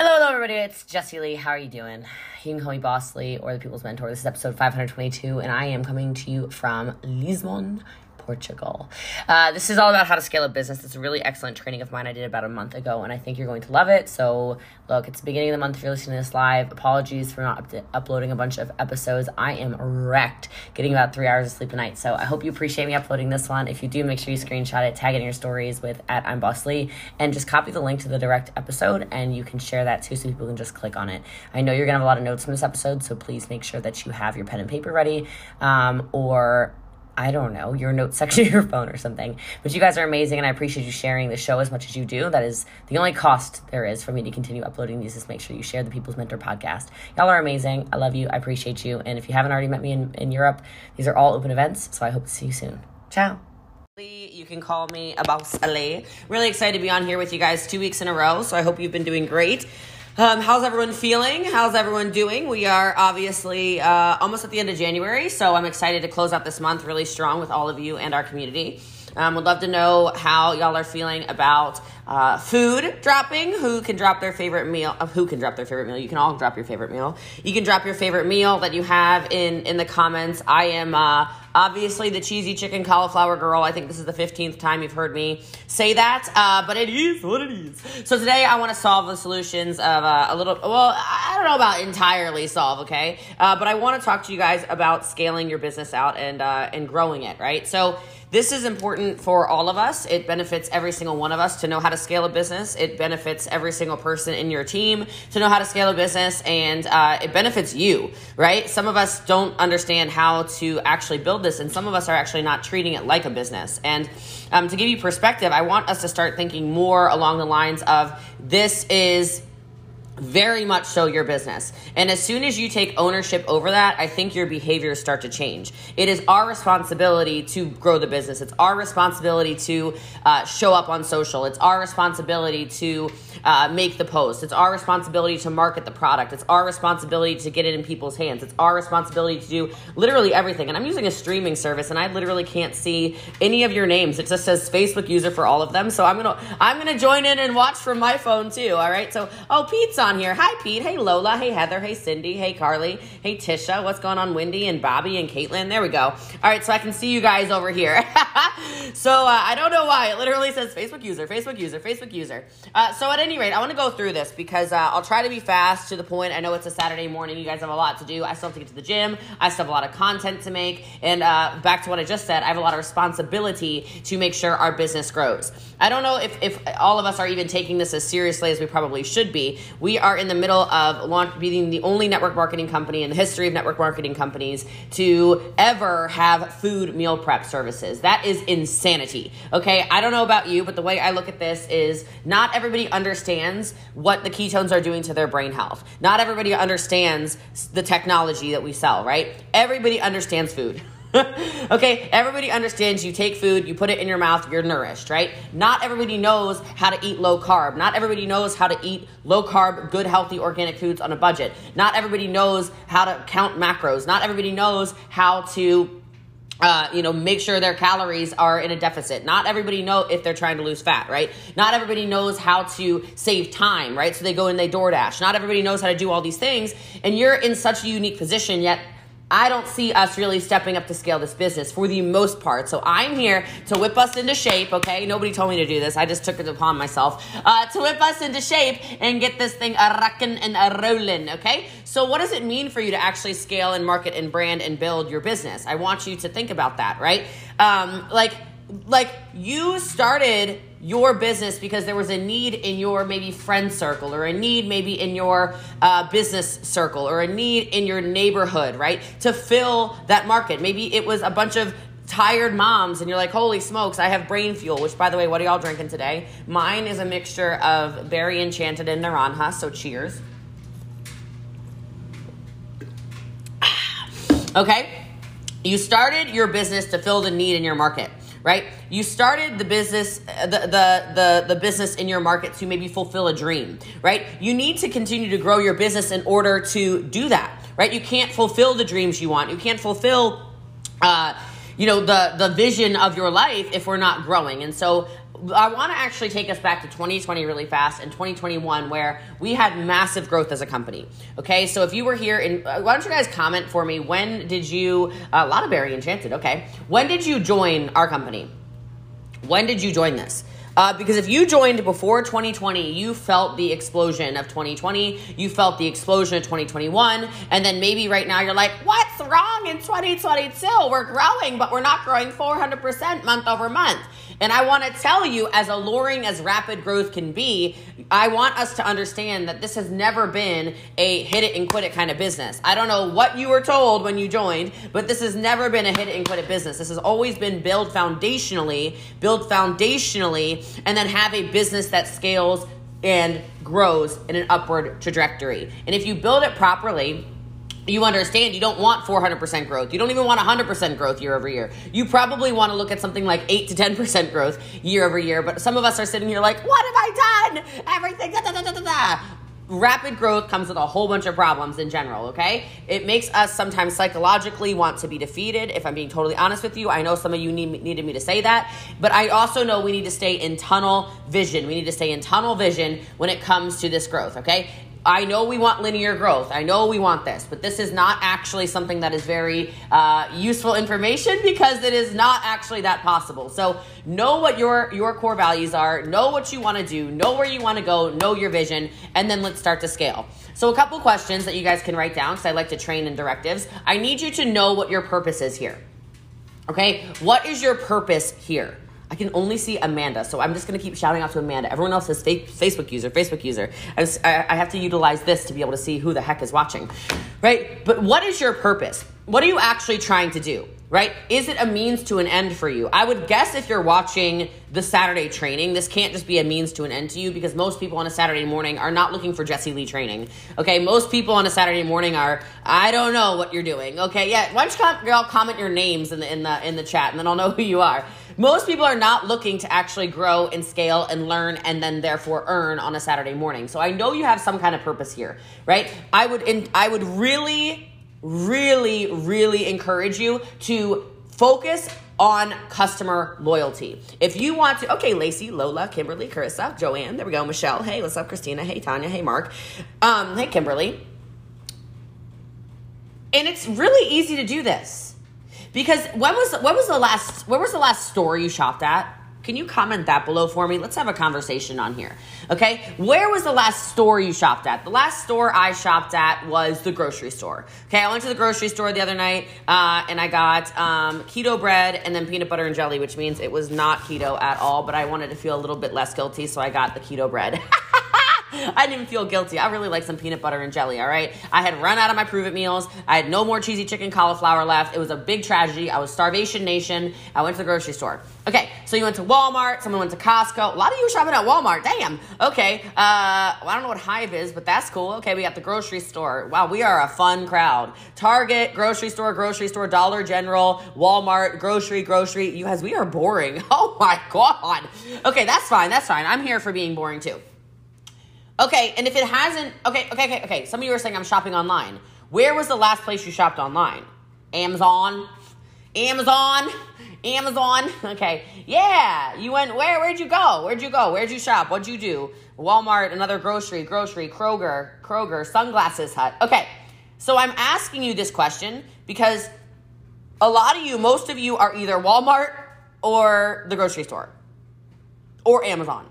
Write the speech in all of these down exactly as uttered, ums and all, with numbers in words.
Hello, hello, everybody. It's Jessie Lee. How are you doing? You can call me Bossly or the People's Mentor. This is episode five hundred twenty-two, and I am coming to you from Lisbon, Portugal. Uh, this is all about how to scale a business. It's a really excellent training of mine I did about a month ago, and I think you're going to love it. So, look, it's the beginning of the month if you're listening to this live. Apologies for not up- uploading a bunch of episodes. I am wrecked, getting about three hours of sleep a night. So I hope you appreciate me uploading this one. If you do, make sure you screenshot it, tag it in your stories with at I'm Bossly, and just copy the link to the direct episode, and you can share that too so people can just click on it. I know you're going to have a lot of notes from this episode, so please make sure that you have your pen and paper ready, um, or I don't know, your notes section of your phone or something. But you guys are amazing, and I appreciate you sharing the show as much as you do. That is the only cost there is for me to continue uploading these, is make sure you share the People's Mentor podcast. Y'all are amazing. I love you. I appreciate you. And if you haven't already met me in, in Europe, these are all open events, so I hope to see you soon. Ciao. You can call me Bossly. Really excited to be on here with you guys two weeks in a row, so I hope you've been doing great. Um, how's everyone feeling? How's everyone doing? We are obviously uh, almost at the end of January, so I'm excited to close out this month really strong with all of you and our community. Um, would love to know how y'all are feeling about uh, food dropping. Who can drop their favorite meal? Uh, who can drop their favorite meal? You can all drop your favorite meal. You can drop your favorite meal that you have in, in the comments. I am uh, obviously the cheesy chicken cauliflower girl. I think this is the fifteenth time you've heard me say that, uh, but it is what it is. So today I want to solve the solutions of uh, a little, well, I don't know about entirely solve, okay? Uh, but I want to talk to you guys about scaling your business out and uh, and growing it, right? So this is important for all of us. It benefits every single one of us to know how to scale a business. It benefits every single person in your team to know how to scale a business, and uh, it benefits you, right? Some of us don't understand how to actually build this, and some of us are actually not treating it like a business. And um, to give you perspective, I want us to start thinking more along the lines of this is very much so your business. And as soon as you take ownership over that, I think your behaviors start to change. It is our responsibility to grow the business. It's our responsibility to uh, show up on social. It's our responsibility to uh, make the post. It's our responsibility to market the product. It's our responsibility to get it in people's hands. It's our responsibility to do literally everything. And I'm using a streaming service, and I literally can't see any of your names. It just says Facebook user for all of them. So I'm gonna I'm gonna join in and watch from my phone too. All right. So oh, Pete's on here. Hi, Pete. Hey, Lola. Hey, Heather. Hey, Cindy. Hey, Carly. Hey, Tisha. What's going on, Wendy and Bobby and Caitlin? There we go. All right, so I can see you guys over here. so uh, I don't know why. It literally says Facebook user, Facebook user, Facebook user. Uh, so at any rate, I want to go through this because uh, I'll try to be fast to the point. I know it's a Saturday morning. You guys have a lot to do. I still have to get to the gym. I still have a lot of content to make. And uh, back to what I just said, I have a lot of responsibility to make sure our business grows. I don't know if, if all of us are even taking this as seriously as we probably should be. We are in the middle of launch, being the only network marketing company in the history of network marketing companies to ever have food meal prep services. That is insanity, okay? I don't know about you, but the way I look at this is not everybody understands what the ketones are doing to their brain health. Not everybody understands the technology that we sell, right? Everybody understands food. Okay, everybody understands you take food, you put it in your mouth, you're nourished, right? Not everybody knows how to eat low carb. Not everybody knows how to eat low carb, good, healthy, organic foods on a budget. Not everybody knows how to count macros. Not everybody knows how to Uh, you know, make sure their calories are in a deficit. Not everybody know if they're trying to lose fat, right? Not everybody knows how to save time, right? So they go and they DoorDash. Not everybody knows how to do all these things. And you're in such a unique position, yet I don't see us really stepping up to scale this business for the most part. So I'm here to whip us into shape, okay? Nobody told me to do this. I just took it upon myself uh, to whip us into shape and get this thing a-rockin' and a-rollin', okay? So what does it mean for you to actually scale and market and brand and build your business? I want you to think about that, right? Um, like, like you started your business because there was a need in your maybe friend circle, or a need maybe in your uh, business circle, or a need in your neighborhood, right? To fill that market. Maybe it was a bunch of tired moms and you're like, holy smokes, I have brain fuel, which by the way, what are y'all drinking today? Mine is a mixture of Berry Enchanted and Naranja, so cheers. Okay, you started your business to fill the need in your market, right? You started the business, the, the, the, the business in your market to maybe fulfill a dream, right? You need to continue to grow your business in order to do that, right? You can't fulfill the dreams you want. You can't fulfill, uh, you know, the, the vision of your life if we're not growing. And so I want to actually take us back to twenty twenty really fast and twenty twenty-one, where we had massive growth as a company. Okay, so if you were here, in, why don't you guys comment for me, when did you, uh, a lot of Berry Enchanted, okay. When did you join our company? When did you join this? Uh, because if you joined before twenty twenty, you felt the explosion of twenty twenty, you felt the explosion of twenty twenty-one, and then maybe right now you're like, what's wrong in twenty twenty-two? We're growing, but we're not growing four hundred percent month over month. And I want to tell you, as alluring as rapid growth can be, I want us to understand that this has never been a hit it and quit it kind of business. I don't know what you were told when you joined, but this has never been a hit it and quit it business. This has always been build foundationally, build foundationally, and then have a business that scales and grows in an upward trajectory. And if you build it properly, you understand you don't want four hundred percent growth. You don't even want one hundred percent growth year over year. You probably want to look at something like eight to ten percent growth year over year. But some of us are sitting here like, what have I done? Everything, da, da, da, da, da, da. Rapid growth comes with a whole bunch of problems in general, okay? It makes us sometimes psychologically want to be defeated, if I'm being totally honest with you. I know some of you need, needed me to say that, but I also know we need to stay in tunnel vision. We need to stay in tunnel vision when it comes to this growth, okay? I know we want linear growth. I know we want this, but this is not actually something that is very uh, useful information, because it is not actually that possible. So know what your, your core values are, know what you want to do, know where you want to go, know your vision, and then let's start to scale. So a couple questions that you guys can write down, because I like to train in directives. I need you to know what your purpose is here. Okay, what is your purpose here? I can only see Amanda, so I'm just going to keep shouting out to Amanda. Everyone else is Facebook user, Facebook user. I, just, I, I have to utilize this to be able to see who the heck is watching, right? But what is your purpose? What are you actually trying to do, right? Is it a means to an end for you? I would guess if you're watching the Saturday training, this can't just be a means to an end to you, because most people on a Saturday morning are not looking for Jessie Lee training, okay? Most people on a Saturday morning are, I don't know what you're doing, okay? Yeah, why don't you com- girl, comment your names in the, in the in the chat, and then I'll know who you are. Most people are not looking to actually grow and scale and learn and then therefore earn on a Saturday morning. So I know you have some kind of purpose here, right? I would in, I would really, really, really encourage you to focus on customer loyalty. If you want to, okay, Lacey, Lola, Kimberly, Carissa, Joanne, there we go, Michelle, hey, what's up, Christina, hey, Tanya, hey, Mark, um, hey, Kimberly. And it's really easy to do this. Because when was what was the last what was the last store you shopped at? Can you comment that below for me? Let's have a conversation on here, okay? Where was the last store you shopped at? The last store I shopped at was the grocery store, okay? I went to the grocery store the other night, uh, and I got um, keto bread and then peanut butter and jelly, which means it was not keto at all, but I wanted to feel a little bit less guilty, so I got the keto bread. I didn't even feel guilty. I really like some peanut butter and jelly, all right? I had run out of my Pruvit meals. I had no more cheesy chicken cauliflower left. It was a big tragedy. I was starvation nation. I went to the grocery store. Okay, so you went to Walmart. Someone went to Costco. A lot of you were shopping at Walmart. Damn. Okay. Uh, well, I don't know what Hive is, but that's cool. Okay, we got the grocery store. Wow, we are a fun crowd. Target, grocery store, grocery store, Dollar General, Walmart, grocery, grocery. You guys, we are boring. Oh, my God. Okay, that's fine. That's fine. I'm here for being boring, too. Okay, and if it hasn't, okay, okay, okay, okay. Some of you are saying I'm shopping online. Where was the last place you shopped online? Amazon, Amazon, Amazon. Okay, yeah, you went where? Where'd you go? Where'd you go? Where'd you shop? What'd you do? Walmart, another grocery, grocery, Kroger, Kroger, Sunglasses Hut. Okay, so I'm asking you this question because a lot of you, most of you are either Walmart or the grocery store or Amazon.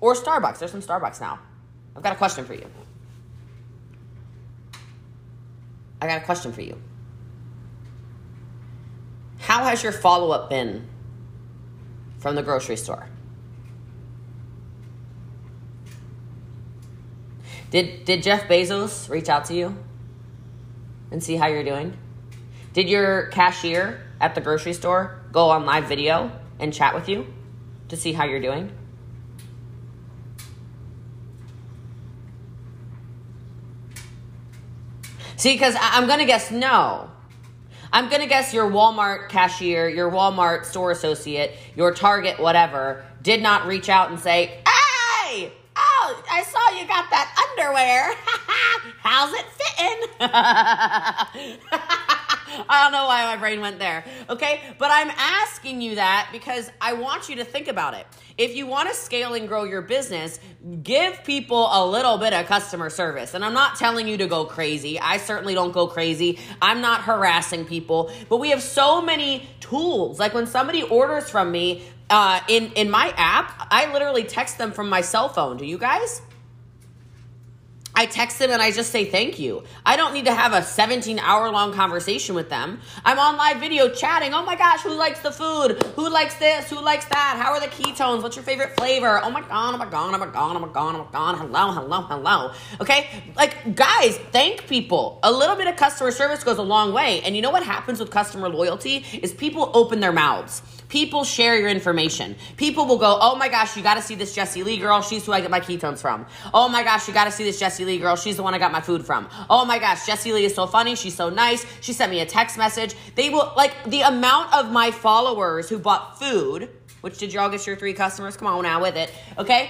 Or Starbucks. There's some Starbucks now. I've got a question for you. I got a question for you. How has your follow-up been from the grocery store? Did did Jeff Bezos reach out to you and see how you're doing? Did your cashier at the grocery store go on live video and chat with you to see how you're doing? See, because I'm going to guess no. I'm going to guess your Walmart cashier, your Walmart store associate, your Target, whatever, did not reach out and say, hey, oh, I saw you got that underwear. How's it fitting? I don't know why my brain went there, okay? But I'm asking you that because I want you to think about it. If you want to scale and grow your business, give people a little bit of customer service. And I'm not telling you to go crazy. I certainly don't go crazy. I'm not harassing people. But we have so many tools. Like when somebody orders from me uh, in, in my app, I literally text them from my cell phone. Do you guys? I text them and I just say thank you. I don't need to have a seventeen hour long conversation with them. I'm on live video chatting. Oh my gosh, who likes the food? Who likes this? Who likes that? How are the ketones? What's your favorite flavor? Oh my God, oh my God, oh my God, oh my God, oh my God. Hello, hello, hello. Okay, like guys, thank people. A little bit of customer service goes a long way. And you know what happens with customer loyalty is people open their mouths. People share your information. People will go, oh my gosh, you got to see this Jessie Lee girl. She's who I get my ketones from. Oh my gosh, you got to see this Jessie Lee girl. She's the one I got my food from. Oh my gosh, Jessie Lee is so funny. She's so nice. She sent me a text message. They will, like, the amount of my followers who bought food, which did y'all get your three customers? Come on now with it, okay?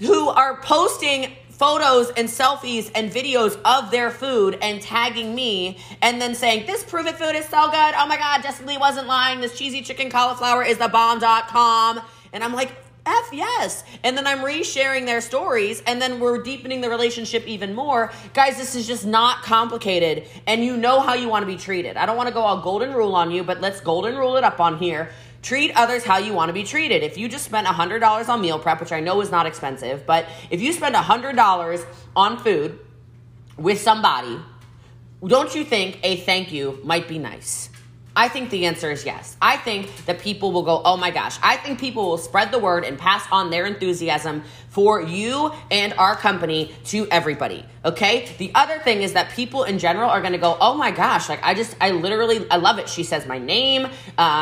Who are posting photos and selfies and videos of their food and tagging me and then saying, this Pruvit food is so good. Oh my God, Jessie Lee wasn't lying. This cheesy chicken cauliflower is the bomb dot com. And I'm like, F yes. And then I'm resharing their stories and then we're deepening the relationship even more. Guys, this is just not complicated and you know how you want to be treated. I don't want to go all golden rule on you, but let's golden rule it up on here. Treat others how you want to be treated. If you just spent one hundred dollars on meal prep, which I know is not expensive, but if you spend one hundred dollars on food with somebody, don't you think a thank you might be nice? I think the answer is yes. I think that people will go, oh my gosh. I think people will spread the word and pass on their enthusiasm for you and our company to everybody, okay? The other thing is that people in general are going to go, oh my gosh, like I just, I literally, I love it. She says my name um,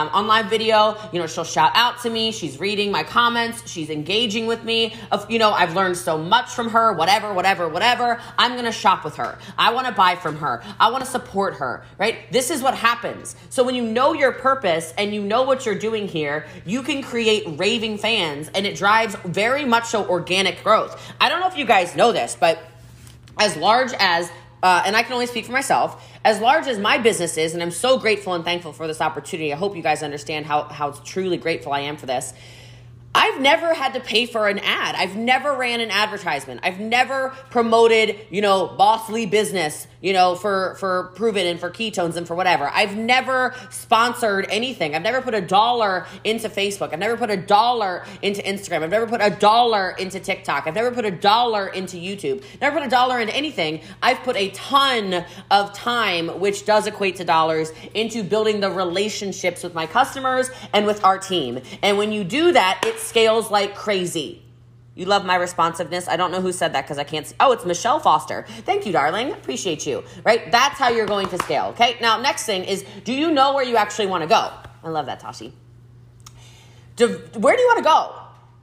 on live video. You know, she'll shout out to me. She's reading my comments. She's engaging with me. Of, you know, I've learned so much from her, whatever, whatever, whatever. I'm going to shop with her. I want to buy from her. I want to support her, right? This is what happens. So when you know your purpose and you know what you're doing here, you can create raving fans and it drives very much so organic growth. I don't know if you guys know this, but as large as, uh, and I can only speak for myself, as large as my business is, and I'm so grateful and thankful for this opportunity. I hope you guys understand how, how truly grateful I am for this. I've never had to pay for an ad. I've never ran an advertisement. I've never promoted, you know, Bossly business, you know, for, for Pruvit and for ketones and for whatever. I've never sponsored anything. I've never put a dollar into Facebook. I've never put a dollar into Instagram. I've never put a dollar into TikTok. I've never put a dollar into YouTube. Never put a dollar into anything. I've put a ton of time, which does equate to dollars, into building the relationships with my customers and with our team. And when you do that, it's scales like crazy. You love my responsiveness. I don't know who said that because I can't see. Oh, it's Michelle Foster. Thank you, darling. Appreciate you, right? That's how you're going to scale, okay? Now, next thing is, do you know where you actually want to go? I love that, Tashi. Do, where do you want to go?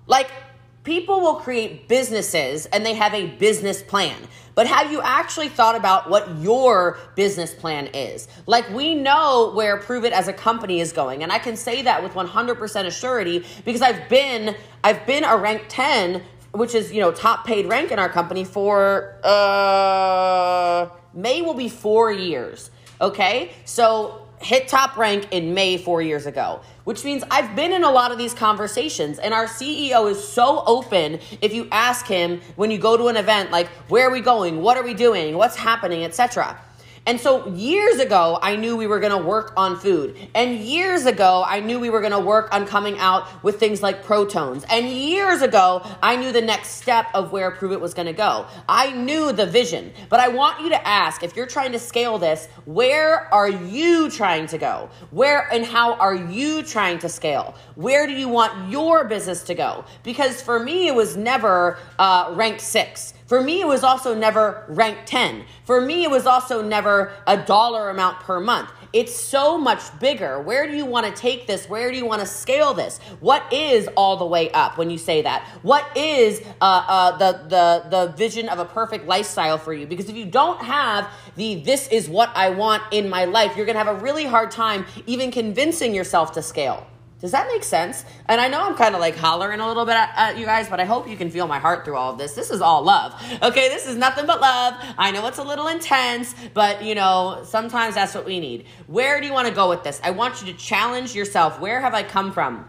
Like, people will create businesses and they have a business plan. But have you actually thought about what your business plan is? Like, we know where Pruvit as a company is going. And I can say that with one hundred percent assurity because I've been, I've been a rank ten, which is, you know, top paid rank in our company for, uh, May will be four years. Okay. So hit top rank in May four years ago, which means I've been in a lot of these conversations and our C E O is so open. If you ask him when you go to an event, like, where are we going? What are we doing? What's happening, et cetera. And so years ago, I knew we were going to work on food. And years ago, I knew we were going to work on coming out with things like protones. And years ago, I knew the next step of where Pruvit was going to go. I knew the vision. But I want you to ask, if you're trying to scale this, where are you trying to go? Where and how are you trying to scale? Where do you want your business to go? Because for me, it was never uh, ranked six. For me, it was also never rank ten. For me, it was also never a dollar amount per month. It's so much bigger. Where do you want to take this? Where do you want to scale this? What is all the way up when you say that? What is uh, uh, the, the, the vision of a perfect lifestyle for you? Because if you don't have the this is what I want in my life, you're going to have a really hard time even convincing yourself to scale. Does that make sense? And I know I'm kind of like hollering a little bit at, at you guys, but I hope you can feel my heart through all of this. This is all love. Okay, this is nothing but love. I know it's a little intense, but you know, sometimes that's what we need. Where do you want to go with this? I want you to challenge yourself. Where have I come from?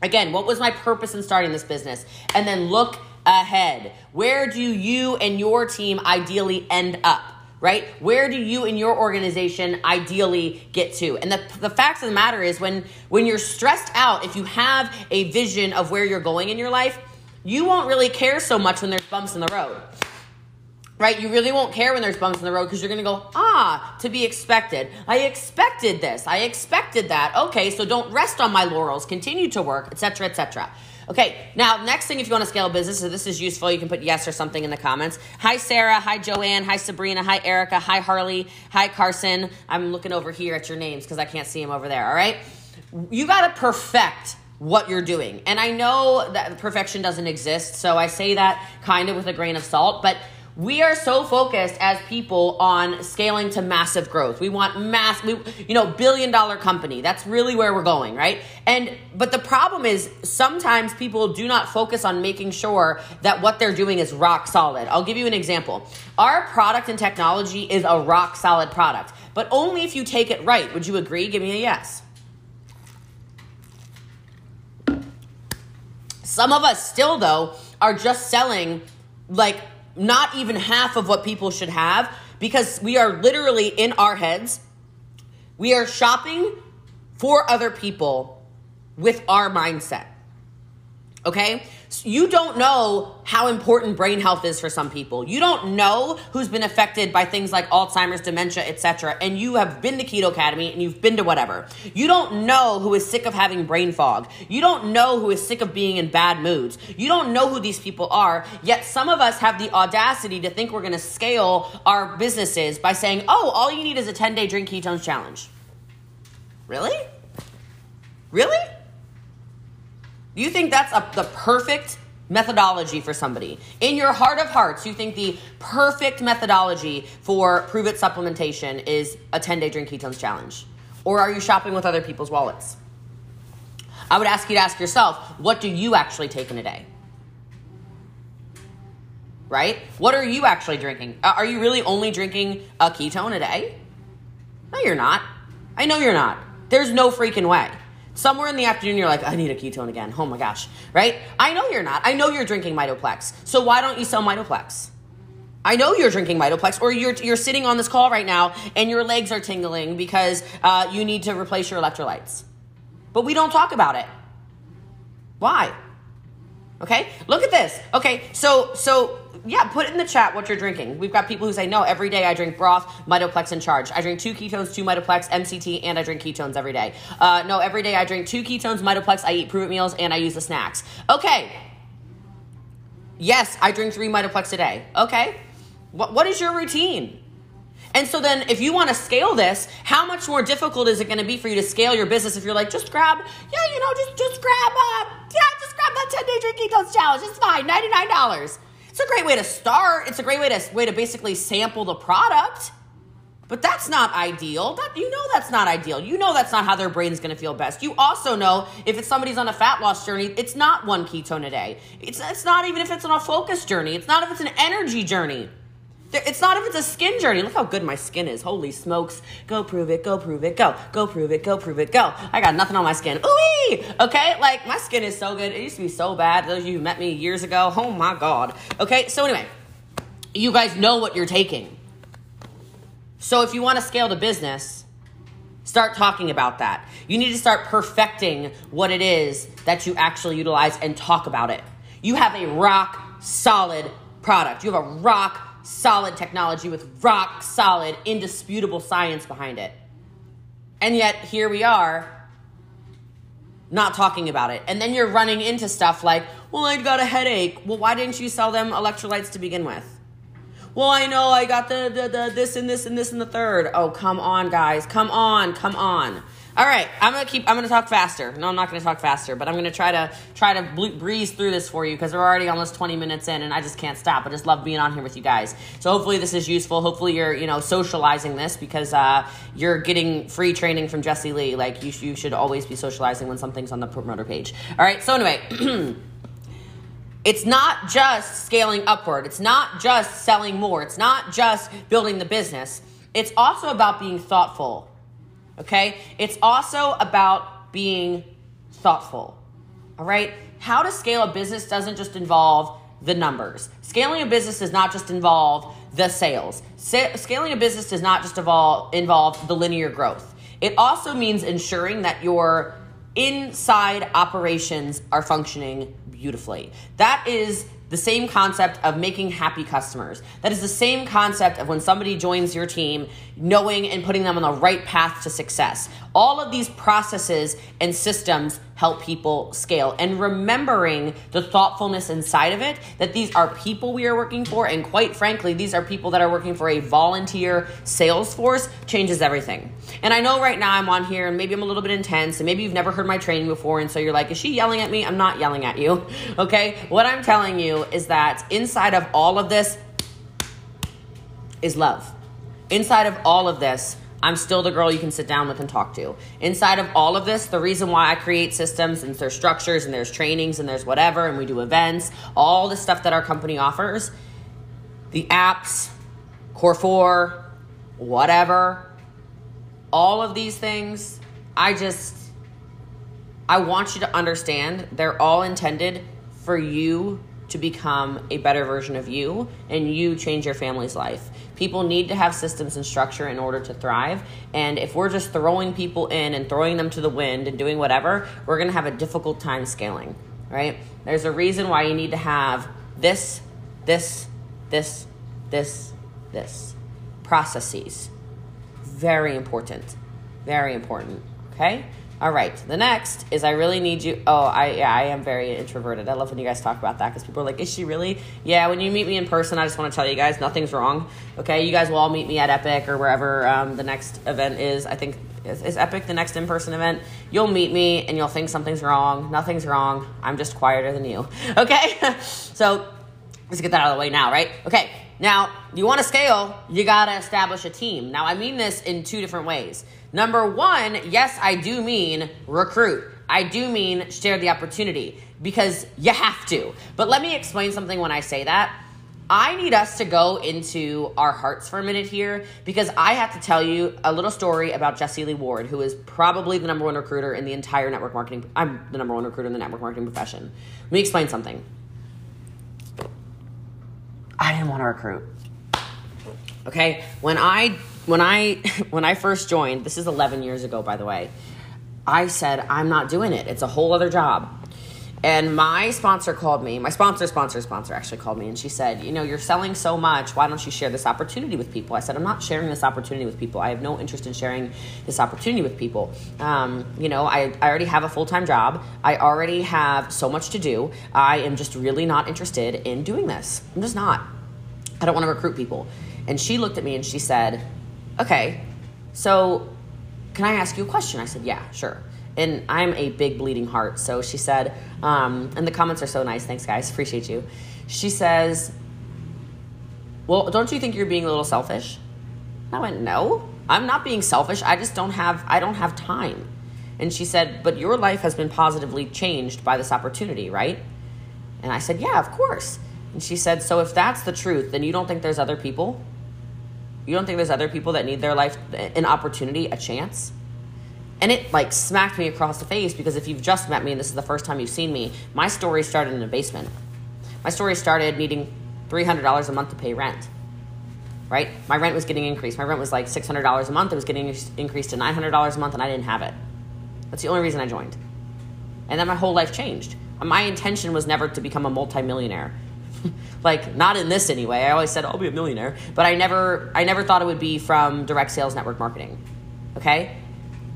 Again, what was my purpose in starting this business? And then look ahead. Where do you and your team ideally end up? Right? Where do you and your organization ideally get to? And the the fact of the matter is when, when you're stressed out, if you have a vision of where you're going in your life, you won't really care so much when there's bumps in the road. Right? You really won't care when there's bumps in the road because you're going to go, ah, to be expected. I expected this. I expected that. Okay, so don't rest on my laurels. Continue to work, et cetera, et cetera. Okay, now, next thing, if you want to scale a business, so this is useful, you can put yes or something in the comments. Hi, Sarah. Hi, Joanne. Hi, Sabrina. Hi, Erica. Hi, Harley. Hi, Carson. I'm looking over here at your names because I can't see them over there, all right? You got to perfect what you're doing. And I know that perfection doesn't exist, so I say that kind of with a grain of salt, but we are so focused as people on scaling to massive growth. We want mass, we, you know, billion dollar company. That's really where we're going, right? And, but the problem is sometimes people do not focus on making sure that what they're doing is rock solid. I'll give you an example. Our product and technology is a rock solid product, but only if you take it right. Would you agree? Give me a yes. Some of us still though are just selling like not even half of what people should have because we are literally in our heads. We are shopping for other people with our mindset. Okay? So you don't know how important brain health is for some people. You don't know who's been affected by things like Alzheimer's, dementia, et cetera. And you have been to Keto Academy and you've been to whatever. You don't know who is sick of having brain fog. You don't know who is sick of being in bad moods. You don't know who these people are. Yet some of us have the audacity to think we're going to scale our businesses by saying, oh, all you need is a ten-day drink ketones challenge. Really? Really? You think that's a, the perfect methodology for somebody. In your heart of hearts, you think the perfect methodology for Pruvit supplementation is a ten-day drink ketones challenge. Or are you shopping with other people's wallets? I would ask you to ask yourself, what do you actually take in a day? Right? What are you actually drinking? Are you really only drinking a ketone a day? No, you're not. I know you're not. There's no freaking way. Somewhere in the afternoon, you're like, I need a ketone again. Oh my gosh, right? I know you're not. I know you're drinking MitoPlex. So why don't you sell MitoPlex? I know you're drinking MitoPlex, or you're you're sitting on this call right now and your legs are tingling because uh, you need to replace your electrolytes. But we don't talk about it. Why? Okay, look at this. Okay, so so yeah, put in the chat what you're drinking. We've got people who say, no, every day I drink broth, MitoPlex, and charge. I drink two ketones, two MitoPlex, M C T, and I drink ketones every day. Uh, no, every day I drink two ketones, MitoPlex, I eat Pruvit meals, and I use the snacks. Okay. Yes, I drink three MitoPlex a day. Okay. What, what is your routine? And so then if you want to scale this, how much more difficult is it going to be for you to scale your business if you're like, just grab, yeah, you know, just, just grab, uh, yeah, just grab that ten-day drink ketones challenge. It's fine, ninety-nine dollars. It's a great way to start. It's a great way to way to basically sample the product, but that's not ideal. That you know that's not ideal. You know that's not how their brain's going to feel best. You also know if it's somebody's on a fat loss journey, it's not one ketone a day. It's it's not even if it's on a focus journey. It's not if it's an energy journey. It's not if it's a skin journey. Look how good my skin is. Holy smokes. Go prove it. Go prove it. Go. Go prove it. Go prove it. Go. I got nothing on my skin. Ooh-wee. Okay. Like my skin is so good. It used to be so bad. Those of you who met me years ago. Oh my God. Okay. So anyway, you guys know what you're taking. So if you want to scale the business, start talking about that. You need to start perfecting what it is that you actually utilize and talk about it. You have a rock solid product. You have a rock solid technology with rock solid, indisputable science behind it. And yet here we are not talking about it. And then you're running into stuff like, well, I got a headache. Well, why didn't you sell them electrolytes to begin with? Well, I know I got the, the, the this and this and this and the third. Oh, come on, guys. Come on. Come on. All right, I'm gonna keep. I'm gonna talk faster. No, I'm not gonna talk faster, but I'm gonna try to try to breeze through this for you because we're already almost twenty minutes in, and I just can't stop. I just love being on here with you guys. So hopefully this is useful. Hopefully you're you know socializing this because uh, you're getting free training from Jessie Lee. Like you, you should always be socializing when something's on the promoter page. All right. So anyway. It's not just scaling upward. It's not just selling more. It's not just building the business. It's also about being thoughtful, okay? It's also about being thoughtful, all right? How to scale a business doesn't just involve the numbers. Scaling a business does not just involve the sales. Sa- scaling a business does not just evolve, involve the linear growth. It also means ensuring that your inside operations are functioning beautifully. That is the same concept of making happy customers. That is the same concept of when somebody joins your team, knowing and putting them on the right path to success. All of these processes and systems help people scale. And remembering the thoughtfulness inside of it, that these are people we are working for. And quite frankly, these are people that are working for a volunteer sales force, changes everything. And I know right now I'm on here and maybe I'm a little bit intense and maybe you've never heard my training before. And so you're like, is she yelling at me? I'm not yelling at you. Okay. What I'm telling you is that inside of all of this is love. Inside of all of this, I'm still the girl you can sit down with and talk to. Inside of all of this, the reason why I create systems and there's structures and there's trainings and there's whatever and we do events, all the stuff that our company offers, the apps, Core four, whatever, all of these things, I just, I want you to understand they're all intended for you to become a better version of you and you change your family's life. People need to have systems and structure in order to thrive. And if we're just throwing people in and throwing them to the wind and doing whatever, we're gonna have a difficult time scaling, right? There's a reason why you need to have this, this, this, this, this. Processes. Very important. Very important, okay? All right, the next is I really need you. Oh, I yeah, I am very introverted. I love when you guys talk about that because people are like, is she really? Yeah, when you meet me in person, I just want to tell you guys nothing's wrong. Okay, you guys will all meet me at Epic or wherever um, the next event is. I think, is, is Epic the next in-person event? You'll meet me and you'll think something's wrong. Nothing's wrong. I'm just quieter than you. Okay, so let's get that out of the way now, right? Okay, now you want to scale, you got to establish a team. Now I mean this in two different ways. Number one, yes, I do mean recruit. I do mean share the opportunity because you have to. But let me explain something when I say that. I need us to go into our hearts for a minute here because I have to tell you a little story about Jessie Lee Ward, who is probably the number one recruiter in the entire network marketing. I'm the number one recruiter in the network marketing profession. Let me explain something. I didn't want to recruit. Okay, when I... When I when I first joined, this is eleven years ago, by the way, I said, I'm not doing it. It's a whole other job. And my sponsor called me. My sponsor, sponsor, sponsor actually called me. And she said, you know, you're selling so much. Why don't you share this opportunity with people? I said, I'm not sharing this opportunity with people. I have no interest in sharing this opportunity with people. Um, you know, I, I already have a full-time job. I already have so much to do. I am just really not interested in doing this. I'm just not. I don't want to recruit people. And she looked at me and she said, okay, so can I ask you a question? I said, yeah, sure. And I'm a big bleeding heart. So she said, um, and the comments are so nice. Thanks, guys. Appreciate you. She says, well, don't you think you're being a little selfish? I went, no, I'm not being selfish. I just don't have, I don't have time. And she said, but your life has been positively changed by this opportunity, right? And I said, yeah, of course. And she said, so if that's the truth, then you don't think there's other people? You don't think there's other people that need their life, an opportunity, a chance? And it like smacked me across the face because if you've just met me and this is the first time you've seen me, my story started in a basement. My story started needing three hundred dollars a month to pay rent, right? My rent was getting increased. My rent was like six hundred dollars a month. It was getting increased to nine hundred dollars a month and I didn't have it. That's the only reason I joined. And then my whole life changed. My intention was never to become a multimillionaire. Like, not in this anyway. I always said, I'll be a millionaire. But I never I never thought it would be from direct sales network marketing, okay?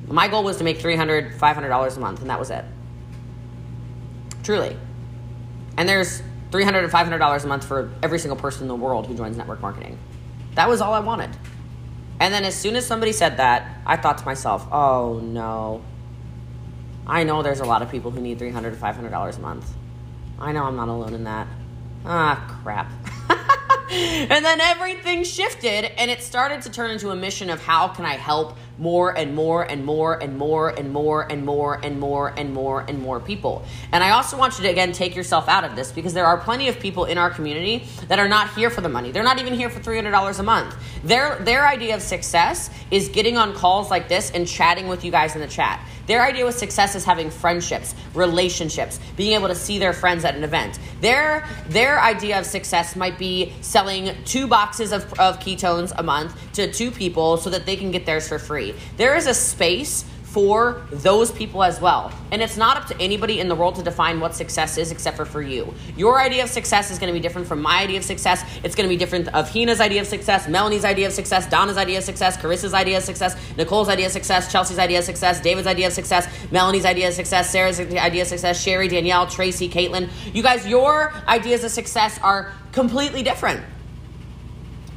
My goal was to make three hundred dollars, five hundred dollars a month, and that was it. Truly. And there's three hundred dollars and five hundred dollars a month for every single person in the world who joins network marketing. That was all I wanted. And then as soon as somebody said that, I thought to myself, oh no. I know there's a lot of people who need three hundred to five hundred dollars a month. I know I'm not alone in that. Ah, crap. And then everything shifted, and it started to turn into a mission of how can I help more and more and more and more and more and more and more and more and more people. And I also want you to, again, take yourself out of this, because there are plenty of people in our community that are not here for the money. They're not even here for three hundred dollars a month. Their, their idea of success is getting on calls like this and chatting with you guys in the chat. Their idea of success is having friendships, relationships, being able to see their friends at an event. Their, their idea of success might be selling two boxes of, of ketones a month to two people so that they can get theirs for free. There is a space for those people as well. And it's not up to anybody in the world to define what success is except for for you. Your idea of success is gonna be different from my idea of success. It's gonna be different of Hina's idea of success, Melanie's idea of success, Donna's idea of success, Carissa's idea of success, Nicole's idea of success, Chelsea's idea of success, David's idea of success, Melanie's idea of success, Sarah's idea of success, Sherry, Danielle, Tracy, Caitlin. You guys, your ideas of success are completely different.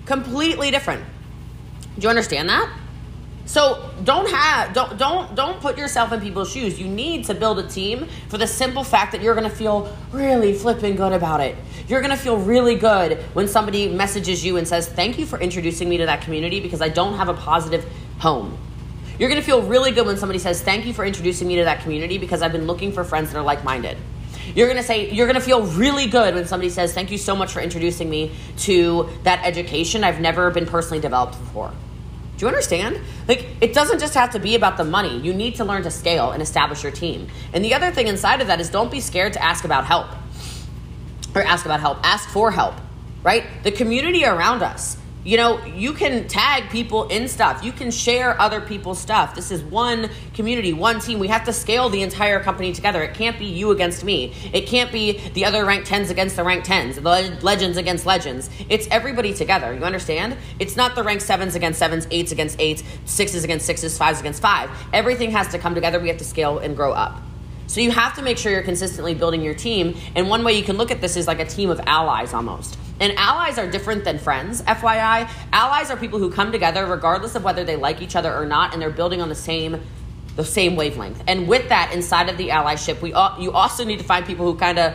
Completely different. Do you understand that? So don't have don't don't don't put yourself in people's shoes. You need to build a team for the simple fact that you're gonna feel really flipping good about it. You're gonna feel really good when somebody messages you and says, "Thank you for introducing me to that community because I don't have a positive home." You're gonna feel really good when somebody says, "Thank you for introducing me to that community because I've been looking for friends that are like-minded." You're gonna say, you're gonna feel really good when somebody says, "Thank you so much for introducing me to that education I've never been personally developed before." Do you understand? Like, it doesn't just have to be about the money. You need to learn to scale and establish your team. And the other thing inside of that is don't be scared to ask about help. Or ask about help. Ask for help, right? The community around us. You know, you can tag people in stuff. You can share other people's stuff. This is one community, one team. We have to scale the entire company together. It can't be you against me. It can't be the other rank tens against the rank tens, the legends against legends. It's everybody together. You understand? It's not the rank sevens against sevens, eights against eights, sixes against sixes, fives against five. Everything has to come together. We have to scale and grow up. So you have to make sure you're consistently building your team. And one way you can look at this is like a team of allies almost. And allies are different than friends, F Y I. Allies are people who come together regardless of whether they like each other or not, and they're building on the same the same wavelength. And with that, inside of the allyship, we all, you also need to find people who kind of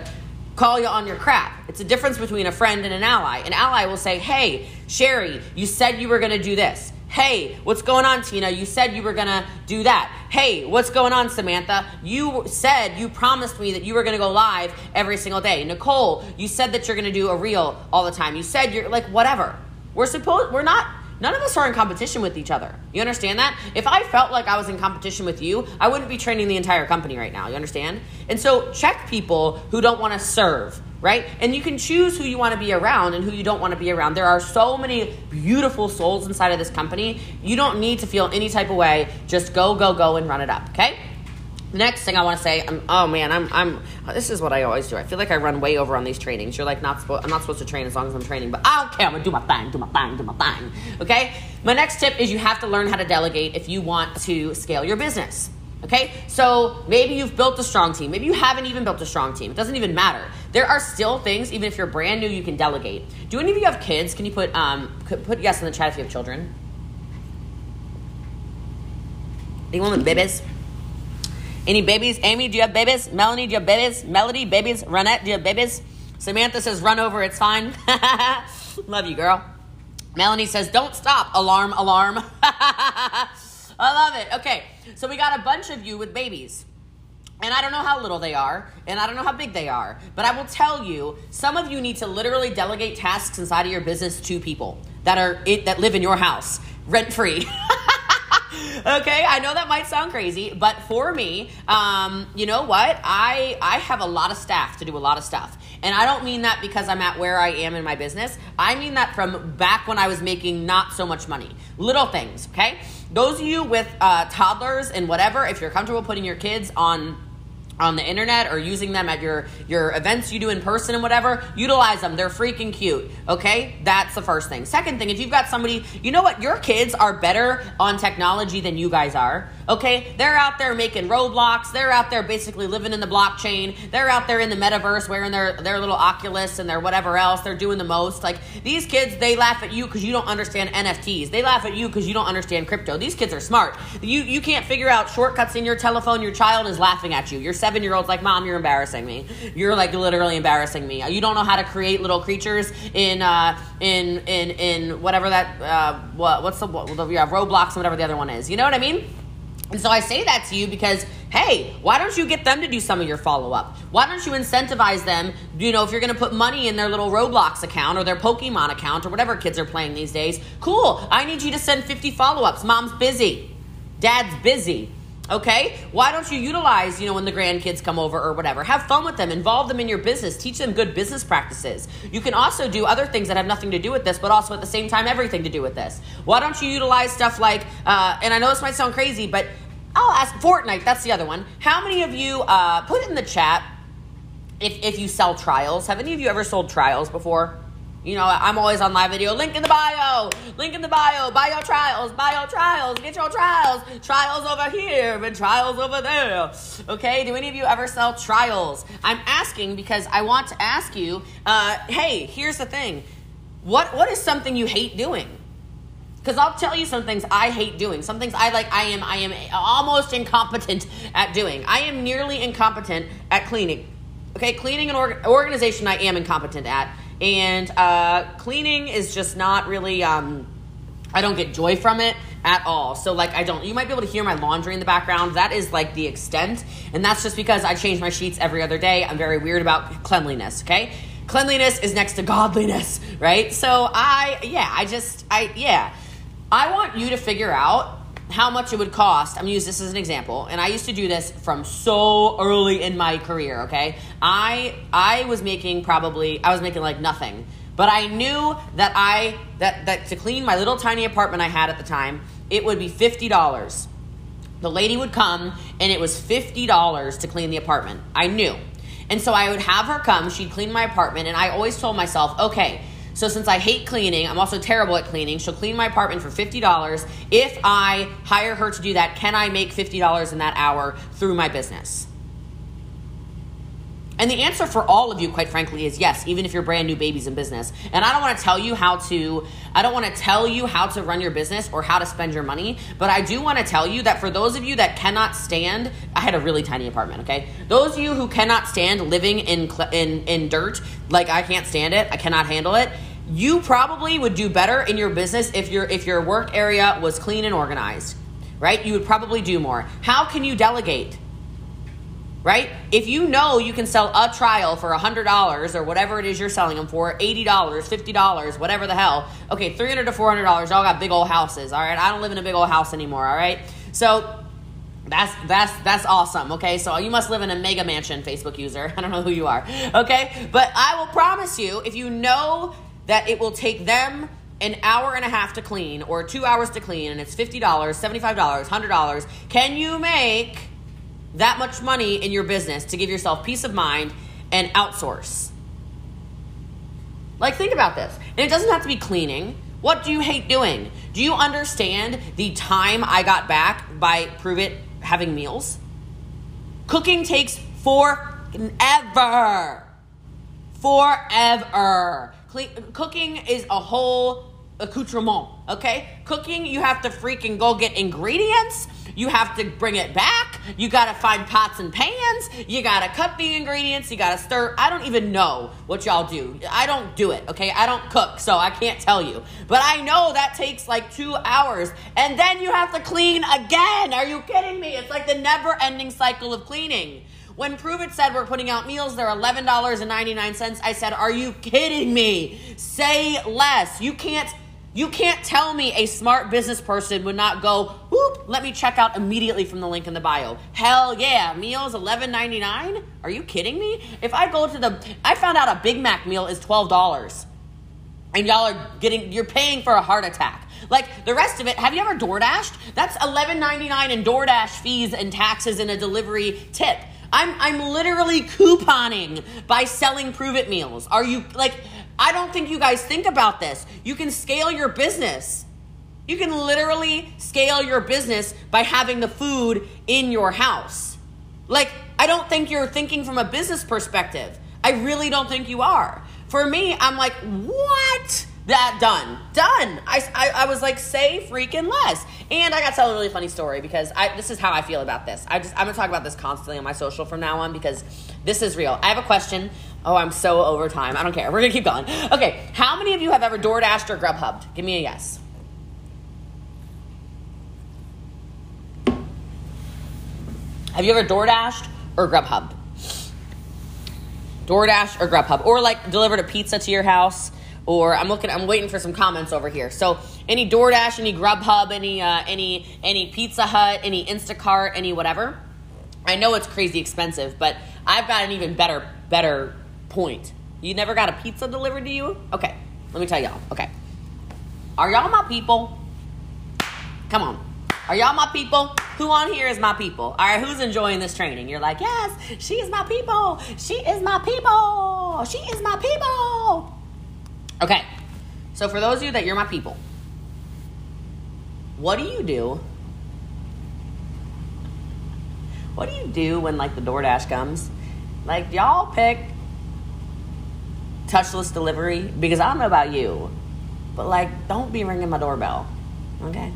call you on your crap. It's a difference between a friend and an ally. An ally will say, "Hey, Sherry, you said you were going to do this. Hey, what's going on, Tina? You said you were going to do that. Hey, what's going on, Samantha? You said you promised me that you were going to go live every single day. Nicole, you said that you're going to do a reel all the time. You said you're like whatever." We're supposed we're not none of us are in competition with each other. You understand that? If I felt like I was in competition with you, I wouldn't be training the entire company right now. You understand? And so check people who don't want to serve. Right? And you can choose who you want to be around and who you don't want to be around. There are so many beautiful souls inside of this company. You don't need to feel any type of way. Just go, go, go and run it up. Okay? Next thing I want to say, I'm, oh man, I'm, I'm, this is what I always do. I feel like I run way over on these trainings. You're like, not suppo- I'm not supposed to train as long as I'm training, but I don't care. I'm going to do my thing, do my thing, do my thing. Okay? My next tip is you have to learn how to delegate if you want to scale your business. Okay, so maybe you've built a strong team. Maybe you haven't even built a strong team. It doesn't even matter. There are still things, even if you're brand new, you can delegate. Do any of you have kids? Can you put um put yes in the chat if you have children? Anyone with babies? Any babies? Amy, do you have babies? Melanie, do you have babies? Melody, babies? Runette, do you have babies? Samantha says, "Run over, it's fine." Love you, girl. Melanie says, "Don't stop. Alarm, alarm." I love it. Okay, so we got a bunch of you with babies. And I don't know how little they are, and I don't know how big they are. But I will tell you, some of you need to literally delegate tasks inside of your business to people that are it, that live in your house, rent-free. Okay, I know that might sound crazy, but for me, um, you know what? I I have a lot of staff to do a lot of stuff. And I don't mean that because I'm at where I am in my business. I mean that from back when I was making not so much money. Little things, okay? Those of you with uh, toddlers and whatever, if you're comfortable putting your kids on on the internet or using them at your, your events you do in person and whatever, utilize them. They're freaking cute, okay? That's the first thing. Second thing, if you've got somebody, you know what? Your kids are better on technology than you guys are, okay? They're out there making Roblox. They're out there basically living in the blockchain. They're out there in the metaverse wearing their, their little Oculus and their whatever else. They're doing the most. Like, these kids, they laugh at you because you don't understand N F Ts. They laugh at you because you don't understand crypto. These kids are smart. You, you can't figure out shortcuts in your telephone. Your child is laughing at you. You're seven-year-old's like, Mom, you're embarrassing me. You're like literally embarrassing me. You don't know how to create little creatures in uh, in in in whatever that uh, what what's the what, yeah, Roblox and whatever the other one is. You know what I mean? And so I say that to you because, hey, why don't you get them to do some of your follow-up? Why don't you incentivize them, you know, if you're going to put money in their little Roblox account or their Pokemon account or whatever kids are playing these days. Cool. I need you to send fifty follow-ups. Mom's busy. Dad's busy. Okay? Why don't you utilize, you know, when the grandkids come over or whatever? Have fun with them. Involve them in your business. Teach them good business practices. You can also do other things that have nothing to do with this, but also at the same time, everything to do with this. Why don't you utilize stuff like, uh, and I know this might sound crazy, but I'll ask Fortnite. That's the other one. How many of you, uh, put in the chat if, if you sell trials. Have any of you ever sold trials before? You know, I'm always on live video. Link in the bio. Link in the bio. Buy your trials. Buy your trials. Get your trials. Trials over here and trials over there. Okay? Do any of you ever sell trials? I'm asking because I want to ask you, uh, hey, here's the thing. What What is something you hate doing? Because I'll tell you some things I hate doing. Some things I like, I am, I am almost incompetent at doing. I am nearly incompetent at cleaning. Okay? Cleaning an org- organization I am incompetent at. And uh, cleaning is just not really, um, I don't get joy from it at all. So like I don't, you might be able to hear my laundry in the background. That is like the extent. And that's just because I change my sheets every other day. I'm very weird about cleanliness, okay? Cleanliness is next to godliness, right? So I, yeah, I just, I, yeah. I want you to figure out how much it would cost. I'm going to use this as an example. And I used to do this from so early in my career, okay? I I was making probably, I was making like nothing. But I knew that I, that, that to clean my little tiny apartment I had at the time, it would be fifty dollars. The lady would come and it was fifty dollars to clean the apartment. I knew. And so I would have her come, she'd clean my apartment, and I always told myself, okay, so since I hate cleaning, I'm also terrible at cleaning, she'll clean my apartment for fifty dollars. If I hire her to do that, can I make fifty dollars in that hour through my business? And the answer for all of you, quite frankly, is yes, even if you're brand new babies in business. And I don't want to tell you how to, I don't want to tell you how to run your business or how to spend your money, but I do want to tell you that for those of you that cannot stand, I had a really tiny apartment, okay? Those of you who cannot stand living in in in dirt, like I can't stand it, I cannot handle it, you probably would do better in your business if your if your work area was clean and organized, right? You would probably do more. How can you delegate? Right? If you know you can sell a trial for one hundred dollars or whatever it is you're selling them for, eighty dollars, fifty dollars, whatever the hell. Okay, three hundred dollars to four hundred dollars, y'all got big old houses, all right? I don't live in a big old house anymore, all right? So that's that's that's awesome, okay? So you must live in a mega mansion, Facebook user. I don't know who you are, okay? But I will promise you, if you know that it will take them an hour and a half to clean or two hours to clean and it's fifty dollars, seventy-five dollars, one hundred dollars, can you make that much money in your business to give yourself peace of mind and outsource? Like, think about this. And it doesn't have to be cleaning. What do you hate doing? Do you understand the time I got back by Pruvit having meals? Cooking takes forever. Forever. Cle- cooking is a whole accoutrement, okay? Cooking, you have to freaking go get ingredients. You have to bring it back. You got to find pots and pans. You got to cut the ingredients. You got to stir. I don't even know what y'all do. I don't do it, okay? I don't cook, so I can't tell you. But I know that takes like two hours. And then you have to clean again. Are you kidding me? It's like the never-ending cycle of cleaning. When Pruvit said we're putting out meals, they're eleven ninety-nine, I said, are you kidding me? Say less. You can't You can't tell me a smart business person would not go, whoop, let me check out immediately from the link in the bio. Hell yeah, meals eleven ninety-nine? Are you kidding me? If I go to the, I found out a Big Mac meal is twelve dollars. And y'all are getting, you're paying for a heart attack. Like the rest of it, have you ever DoorDashed? That's eleven ninety-nine in DoorDash fees and taxes and a delivery tip. I'm I'm literally couponing by selling Pruvit meals. Are you like, I don't think you guys think about this. You can scale your business. You can literally scale your business by having the food in your house. Like, I don't think you're thinking from a business perspective. I really don't think you are. For me, I'm like, what? That done, done. I, I, I was like, say freaking less. And I got to tell a really funny story because I, this is how I feel about this. I just, I'm gonna talk about this constantly on my social from now on because this is real. I have a question. Oh, I'm so over time. I don't care. We're gonna keep going. Okay, how many of you have ever DoorDashed or Grubhubbed? Give me a yes. Have you ever DoorDashed or Grubhubbed? DoorDash or Grubhub, or like delivered a pizza to your house, or I'm looking, I'm waiting for some comments over here. So any DoorDash, any Grubhub, any uh, any any Pizza Hut, any Instacart, any whatever. I know it's crazy expensive, but I've got an even better better point. You never got a pizza delivered to you? Okay, let me tell y'all. Okay, are y'all my people? Come on. Are y'all my people? Who on here is my people? All right, who's enjoying this training? You're like, yes, she is my people. She is my people. She is my people. Okay, so for those of you that you're my people, what do you do? What do you do when, like, the DoorDash comes? Like, y'all pick touchless delivery because I don't know about you, but, like, don't be ringing my doorbell, okay?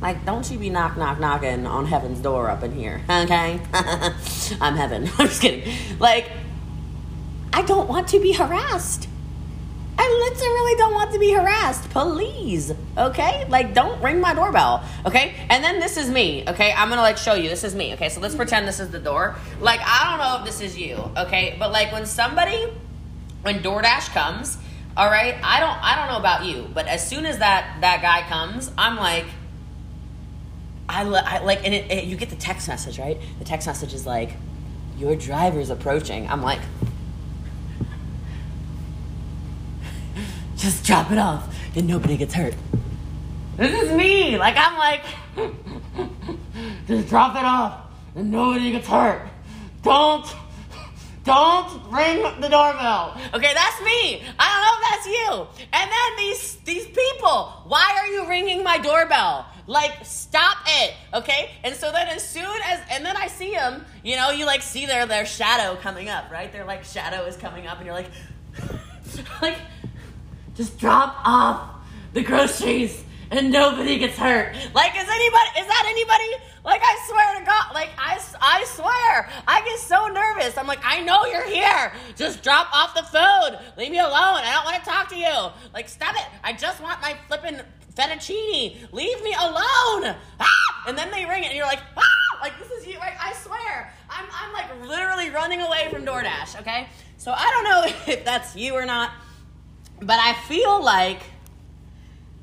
Like, don't you be knock, knock, knocking on heaven's door up in here, okay? I'm heaven. I'm just kidding. Like, I don't want to be harassed. I literally don't want to be harassed. Please, okay? Like, don't ring my doorbell, okay? And then this is me, okay? I'm going to, like, show you. This is me, okay? So let's pretend this is the door. Like, I don't know if this is you, okay? But, like, when somebody, when DoorDash comes, all right, I don't, I don't know about you, but as soon as that, that guy comes, I'm like, I, I like, and it, it, you get the text message, right? The text message is like, your driver's approaching. I'm like, just drop it off and nobody gets hurt. This is me. Like, I'm like, just drop it off and nobody gets hurt. Don't, don't ring the doorbell. Okay, that's me. I don't know if that's you. And then these, these people, why are you ringing my doorbell? Like, stop it, okay? And so then as soon as, and then I see them, you know, you like see their their shadow coming up, right? Their like shadow is coming up and you're like, like, just drop off the groceries and nobody gets hurt. Like, is anybody, is that anybody? Like, I swear to God, like, I, I swear, I get so nervous. I'm like, I know you're here. Just drop off the food. Leave me alone. I don't want to talk to you. Like, stop it. I just want my flippin' fettuccine, leave me alone. Ah! And then they ring it and you're like, ah! Like, this is you, right? I swear. I'm I'm like literally running away from DoorDash, okay? So I don't know if that's you or not, but I feel like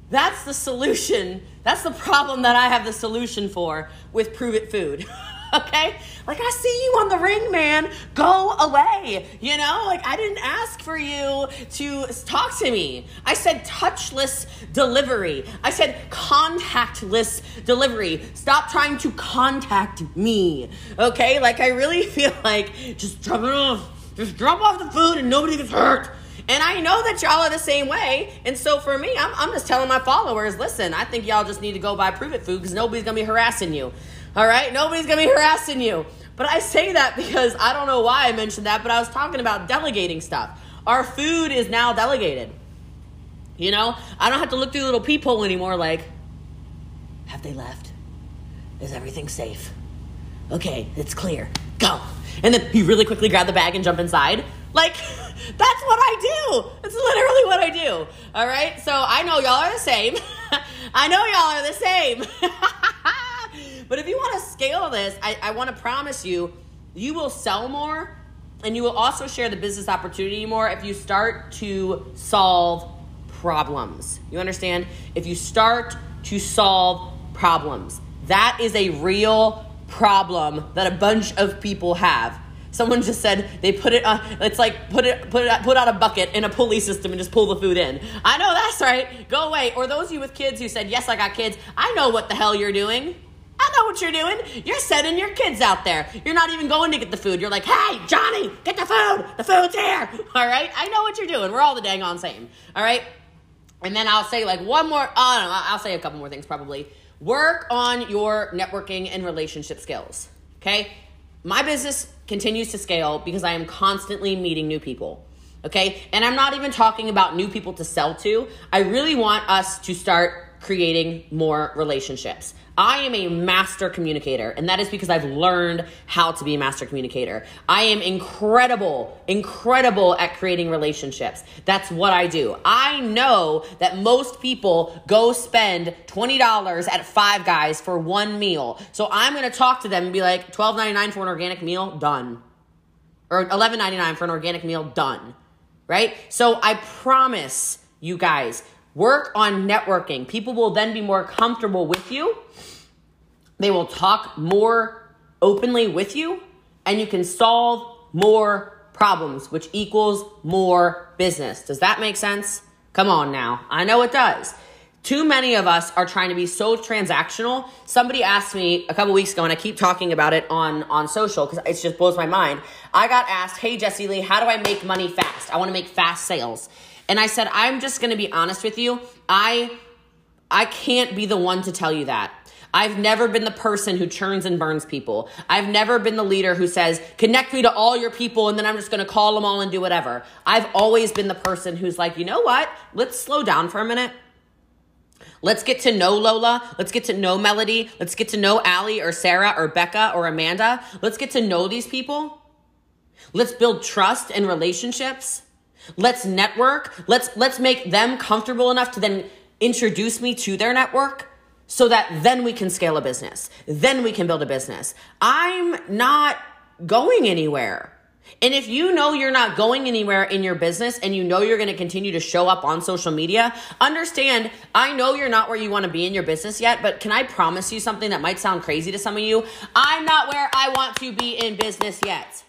that's the solution. That's the problem that I have the solution for with Pruvit food. Okay? Like, I see you on the ring, man. Go away. You know? Like, I didn't ask for you to talk to me. I said touchless delivery. I said contactless delivery. Stop trying to contact me. Okay? Like, I really feel like just drop it off. Just drop off the food and nobody gets hurt. And I know that y'all are the same way. And so for me, I'm, I'm just telling my followers, listen, I think y'all just need to go buy Pruvit food because nobody's going to be harassing you. All right, nobody's gonna be harassing you. But I say that because I don't know why I mentioned that, but I was talking about delegating stuff. Our food is now delegated. You know, I don't have to look through little peephole anymore like, have they left? Is everything safe? Okay, it's clear, go. And then you really quickly grab the bag and jump inside. Like, that's what I do. That's literally what I do, all right? So I know y'all are the same. I know y'all are the same. But if you want to scale this, I, I want to promise you, you will sell more and you will also share the business opportunity more if you start to solve problems. You understand? If you start to solve problems, that is a real problem that a bunch of people have. Someone just said they put it on, it's like put it, put it, put out a bucket in a pulley system and just pull the food in. I know that's right. Go away. Or those of you with kids who said, yes, I got kids. I know what the hell you're doing. I know what you're doing. You're sending your kids out there. You're not even going to get the food. You're like, hey, Johnny, get the food. The food's here. All right? I know what you're doing. We're all the dang on same. All right? And then I'll say like one more, uh, I don't know, I'll say a couple more things probably. Work on your networking and relationship skills, okay? My business continues to scale because I am constantly meeting new people, okay? And I'm not even talking about new people to sell to. I really want us to start creating more relationships. I am a master communicator, and that is because I've learned how to be a master communicator. I am incredible, incredible at creating relationships. That's what I do. I know that most people go spend twenty dollars at Five Guys for one meal. So I'm going to talk to them and be like, twelve ninety-nine for an organic meal, done. Or eleven ninety-nine for an organic meal, done. Right? So I promise you guys, work on networking. People will then be more comfortable with you. They will talk more openly with you, and you can solve more problems, which equals more business. Does that make sense? Come on now. I know it does. Too many of us are trying to be so transactional. Somebody asked me a couple weeks ago, and I keep talking about it on, on social because it just blows my mind. I got asked, hey, Jessie Lee, how do I make money fast? I want to make fast sales. And I said, I'm just going to be honest with you. I I can't be the one to tell you that. I've never been the person who churns and burns people. I've never been the leader who says, connect me to all your people, and then I'm just going to call them all and do whatever. I've always been the person who's like, you know what? Let's slow down for a minute. Let's get to know Lola. Let's get to know Melody. Let's get to know Allie or Sarah or Becca or Amanda. Let's get to know these people. Let's build trust and relationships. Let's network. Let's let's make them comfortable enough to then introduce me to their network so that then we can scale a business. Then we can build a business. I'm not going anywhere. And if you know you're not going anywhere in your business and you know you're going to continue to show up on social media, understand, I know you're not where you want to be in your business yet, but can I promise you something that might sound crazy to some of you? I'm not where I want to be in business yet.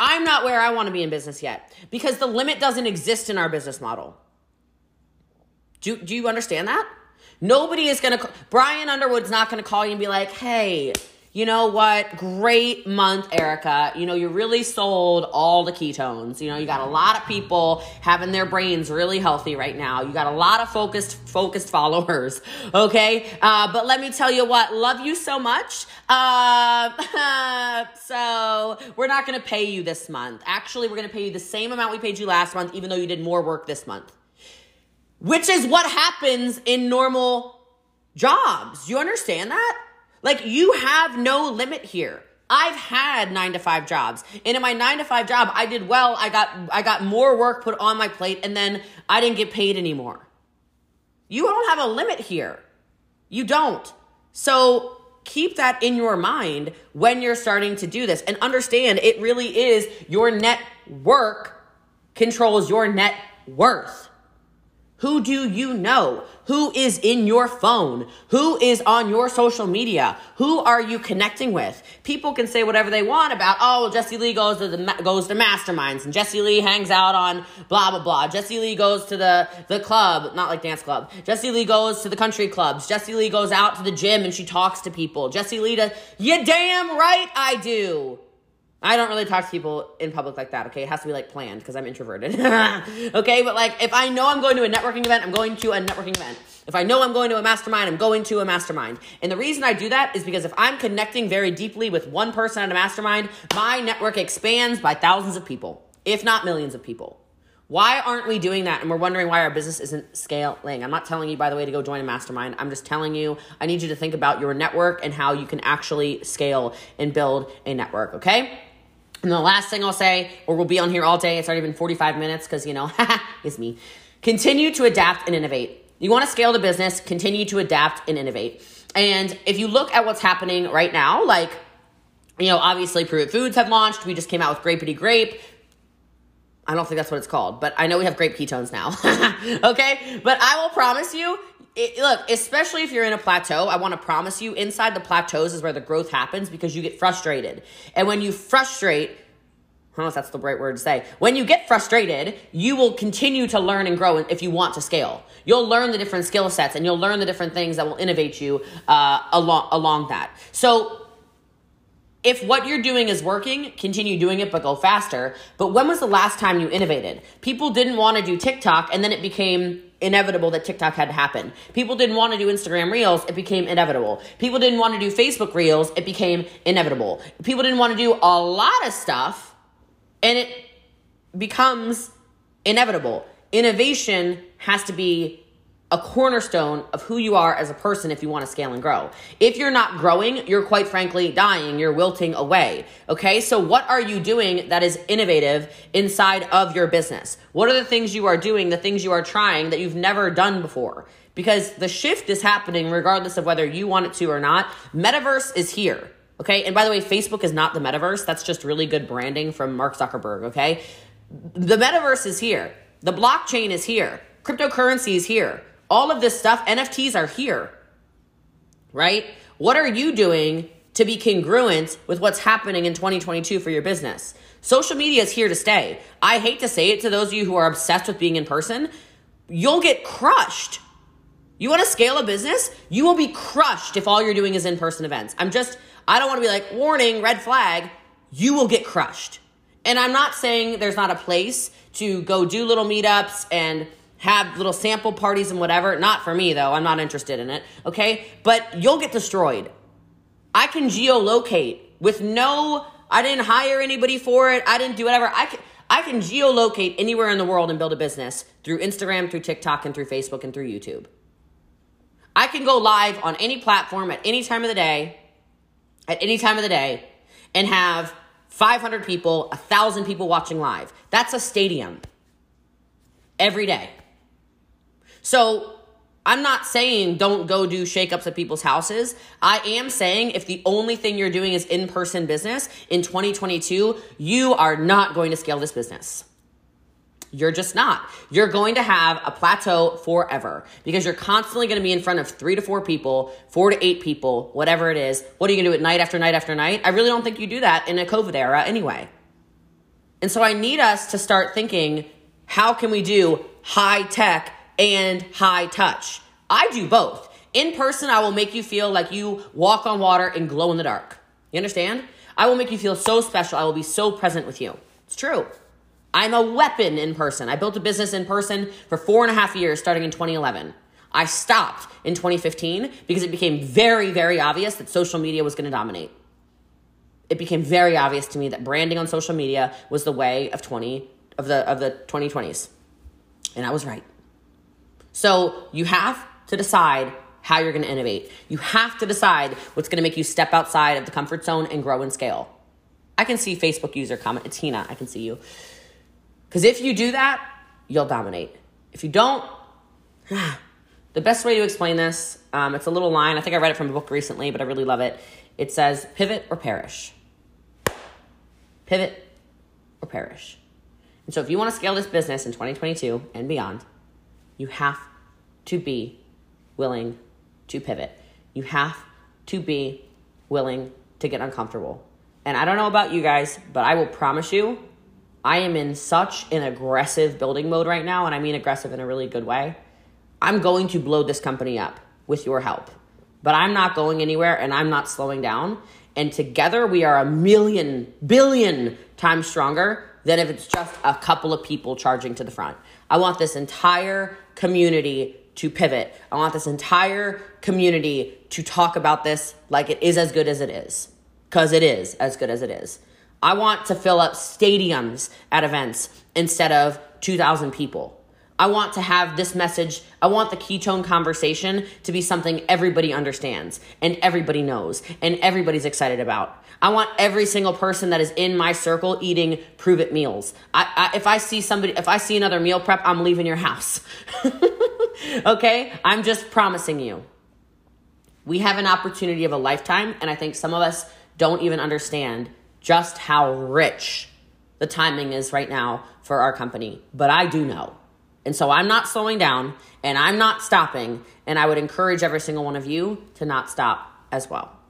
I'm not where I want to be in business yet because the limit doesn't exist in our business model. Do, do you understand that? Nobody is going to, Brian Underwood's not going to call you and be like, hey, you know what? Great month, Erica. You know, you really sold all the ketones. You know, you got a lot of people having their brains really healthy right now. You got a lot of focused, focused followers. Okay. Uh, but let me tell you what, love you so much. Uh, so we're not going to pay you this month. Actually, we're going to pay you the same amount we paid you last month, even though you did more work this month, which is what happens in normal jobs. Do you understand that? Like, you have no limit here. I've had nine to five jobs. And in my nine to five job, I did well. I got I got more work put on my plate, and then I didn't get paid anymore. You don't have a limit here. You don't. So keep that in your mind when you're starting to do this. And understand, it really is your net work controls your net worth. Who do you know? Who is in your phone? Who is on your social media? Who are you connecting with? People can say whatever they want about, oh, well, Jessie Lee goes to the goes to masterminds, and Jessie Lee hangs out on blah, blah, blah. Jessie Lee goes to the, the club, not like dance club. Jessie Lee goes to the country clubs. Jessie Lee goes out to the gym and she talks to people. Jessie Lee does, you damn right I do. I don't really talk to people in public like that, okay? It has to be, like, planned because I'm introverted, okay? But, like, if I know I'm going to a networking event, I'm going to a networking event. If I know I'm going to a mastermind, I'm going to a mastermind. And the reason I do that is because if I'm connecting very deeply with one person at a mastermind, my network expands by thousands of people, if not millions of people. Why aren't we doing that? And we're wondering why our business isn't scaling. I'm not telling you, by the way, to go join a mastermind. I'm just telling you, I need you to think about your network and how you can actually scale and build a network, okay? And the last thing I'll say, or we'll be on here all day. It's already been forty-five minutes because, you know, it's me. Continue to adapt and innovate. You want to scale the business, continue to adapt and innovate. And if you look at what's happening right now, like, you know, obviously Pruvit Foods have launched. We just came out with Grapeity Grape. I don't think that's what it's called, but I know we have grape ketones now, okay? But I will promise you, It, look, especially if you're in a plateau, I want to promise you inside the plateaus is where the growth happens because you get frustrated. And when you frustrate, I don't know if that's the right word to say. When you get frustrated, you will continue to learn and grow if you want to scale. You'll learn the different skill sets and you'll learn the different things that will innovate you uh, along, along that. So if what you're doing is working, continue doing it, but go faster. But when was the last time you innovated? People didn't want to do TikTok, and then it became inevitable that TikTok had to happen. People didn't want to do Instagram Reels. It became inevitable. People didn't want to do Facebook Reels. It became inevitable. People didn't want to do a lot of stuff. And it becomes inevitable. Innovation has to be a cornerstone of who you are as a person if you want to scale and grow. If you're not growing, you're quite frankly dying. You're wilting away, okay? So what are you doing that is innovative inside of your business? What are the things you are doing, the things you are trying that you've never done before? Because the shift is happening regardless of whether you want it to or not. Metaverse is here. Okay, and by the way, Facebook is not the metaverse. That's just really good branding from Mark Zuckerberg, okay? The metaverse is here. The blockchain is here. Cryptocurrency is here. All of this stuff, N F Ts are here, right? What are you doing to be congruent with what's happening in twenty twenty-two for your business? Social media is here to stay. I hate to say it to those of you who are obsessed with being in person. You'll get crushed. You want to scale a business? You will be crushed if all you're doing is in-person events. I'm just... I don't want to be like, warning, red flag, you will get crushed. And I'm not saying there's not a place to go do little meetups and have little sample parties and whatever. Not for me, though. I'm not interested in it, okay? But you'll get destroyed. I can geolocate with no, I didn't hire anybody for it. I didn't do whatever. I can, I can geolocate anywhere in the world and build a business through Instagram, through TikTok, and through Facebook, and through YouTube. I can go live on any platform at any time of the day, at any time of the day, and have five hundred people, one thousand people watching live. That's a stadium every day. So I'm not saying don't go do shakeups at people's houses. I am saying if the only thing you're doing is in-person business in twenty twenty-two, you are not going to scale this business. You're just not. You're going to have a plateau forever because you're constantly going to be in front of three to four people, four to eight people, whatever it is. What are you going to do at night after night after night? I really don't think you do that in a COVID era anyway. And so I need us to start thinking, how can we do high tech and high touch? I do both. In person, I will make you feel like you walk on water and glow in the dark. You understand? I will make you feel so special. I will be so present with you. It's true. I'm a weapon in person. I built a business in person for four and a half years starting in twenty eleven. I stopped in twenty fifteen because it became very, very obvious that social media was going to dominate. It became very obvious to me that branding on social media was the way of twenty of the of the twenty twenties. And I was right. So you have to decide how you're going to innovate. You have to decide what's going to make you step outside of the comfort zone and grow and scale. I can see Facebook user comment. It's Hina. I can see you. Because if you do that, you'll dominate. If you don't, the best way to explain this, um, it's a little line. I think I read it from a book recently, but I really love it. It says, pivot or perish. Pivot or perish. And so if you want to scale this business in twenty twenty-two and beyond, you have to be willing to pivot. You have to be willing to get uncomfortable. And I don't know about you guys, but I will promise you, I am in such an aggressive building mode right now, and I mean aggressive in a really good way. I'm going to blow this company up with your help, but I'm not going anywhere, and I'm not slowing down. And together, we are a million, billion times stronger than if it's just a couple of people charging to the front. I want this entire community to pivot. I want this entire community to talk about this like it is as good as it is, because it is as good as it is. I want to fill up stadiums at events instead of two thousand people. I want to have this message. I want the ketone conversation to be something everybody understands and everybody knows and everybody's excited about. I want every single person that is in my circle eating Pruvit meals. I, I, if I see somebody, if I see another meal prep, I'm leaving your house. Okay? I'm just promising you. We have an opportunity of a lifetime, and I think some of us don't even understand just how rich the timing is right now for our company. But I do know. And so I'm not slowing down and I'm not stopping. And I would encourage every single one of you to not stop as well.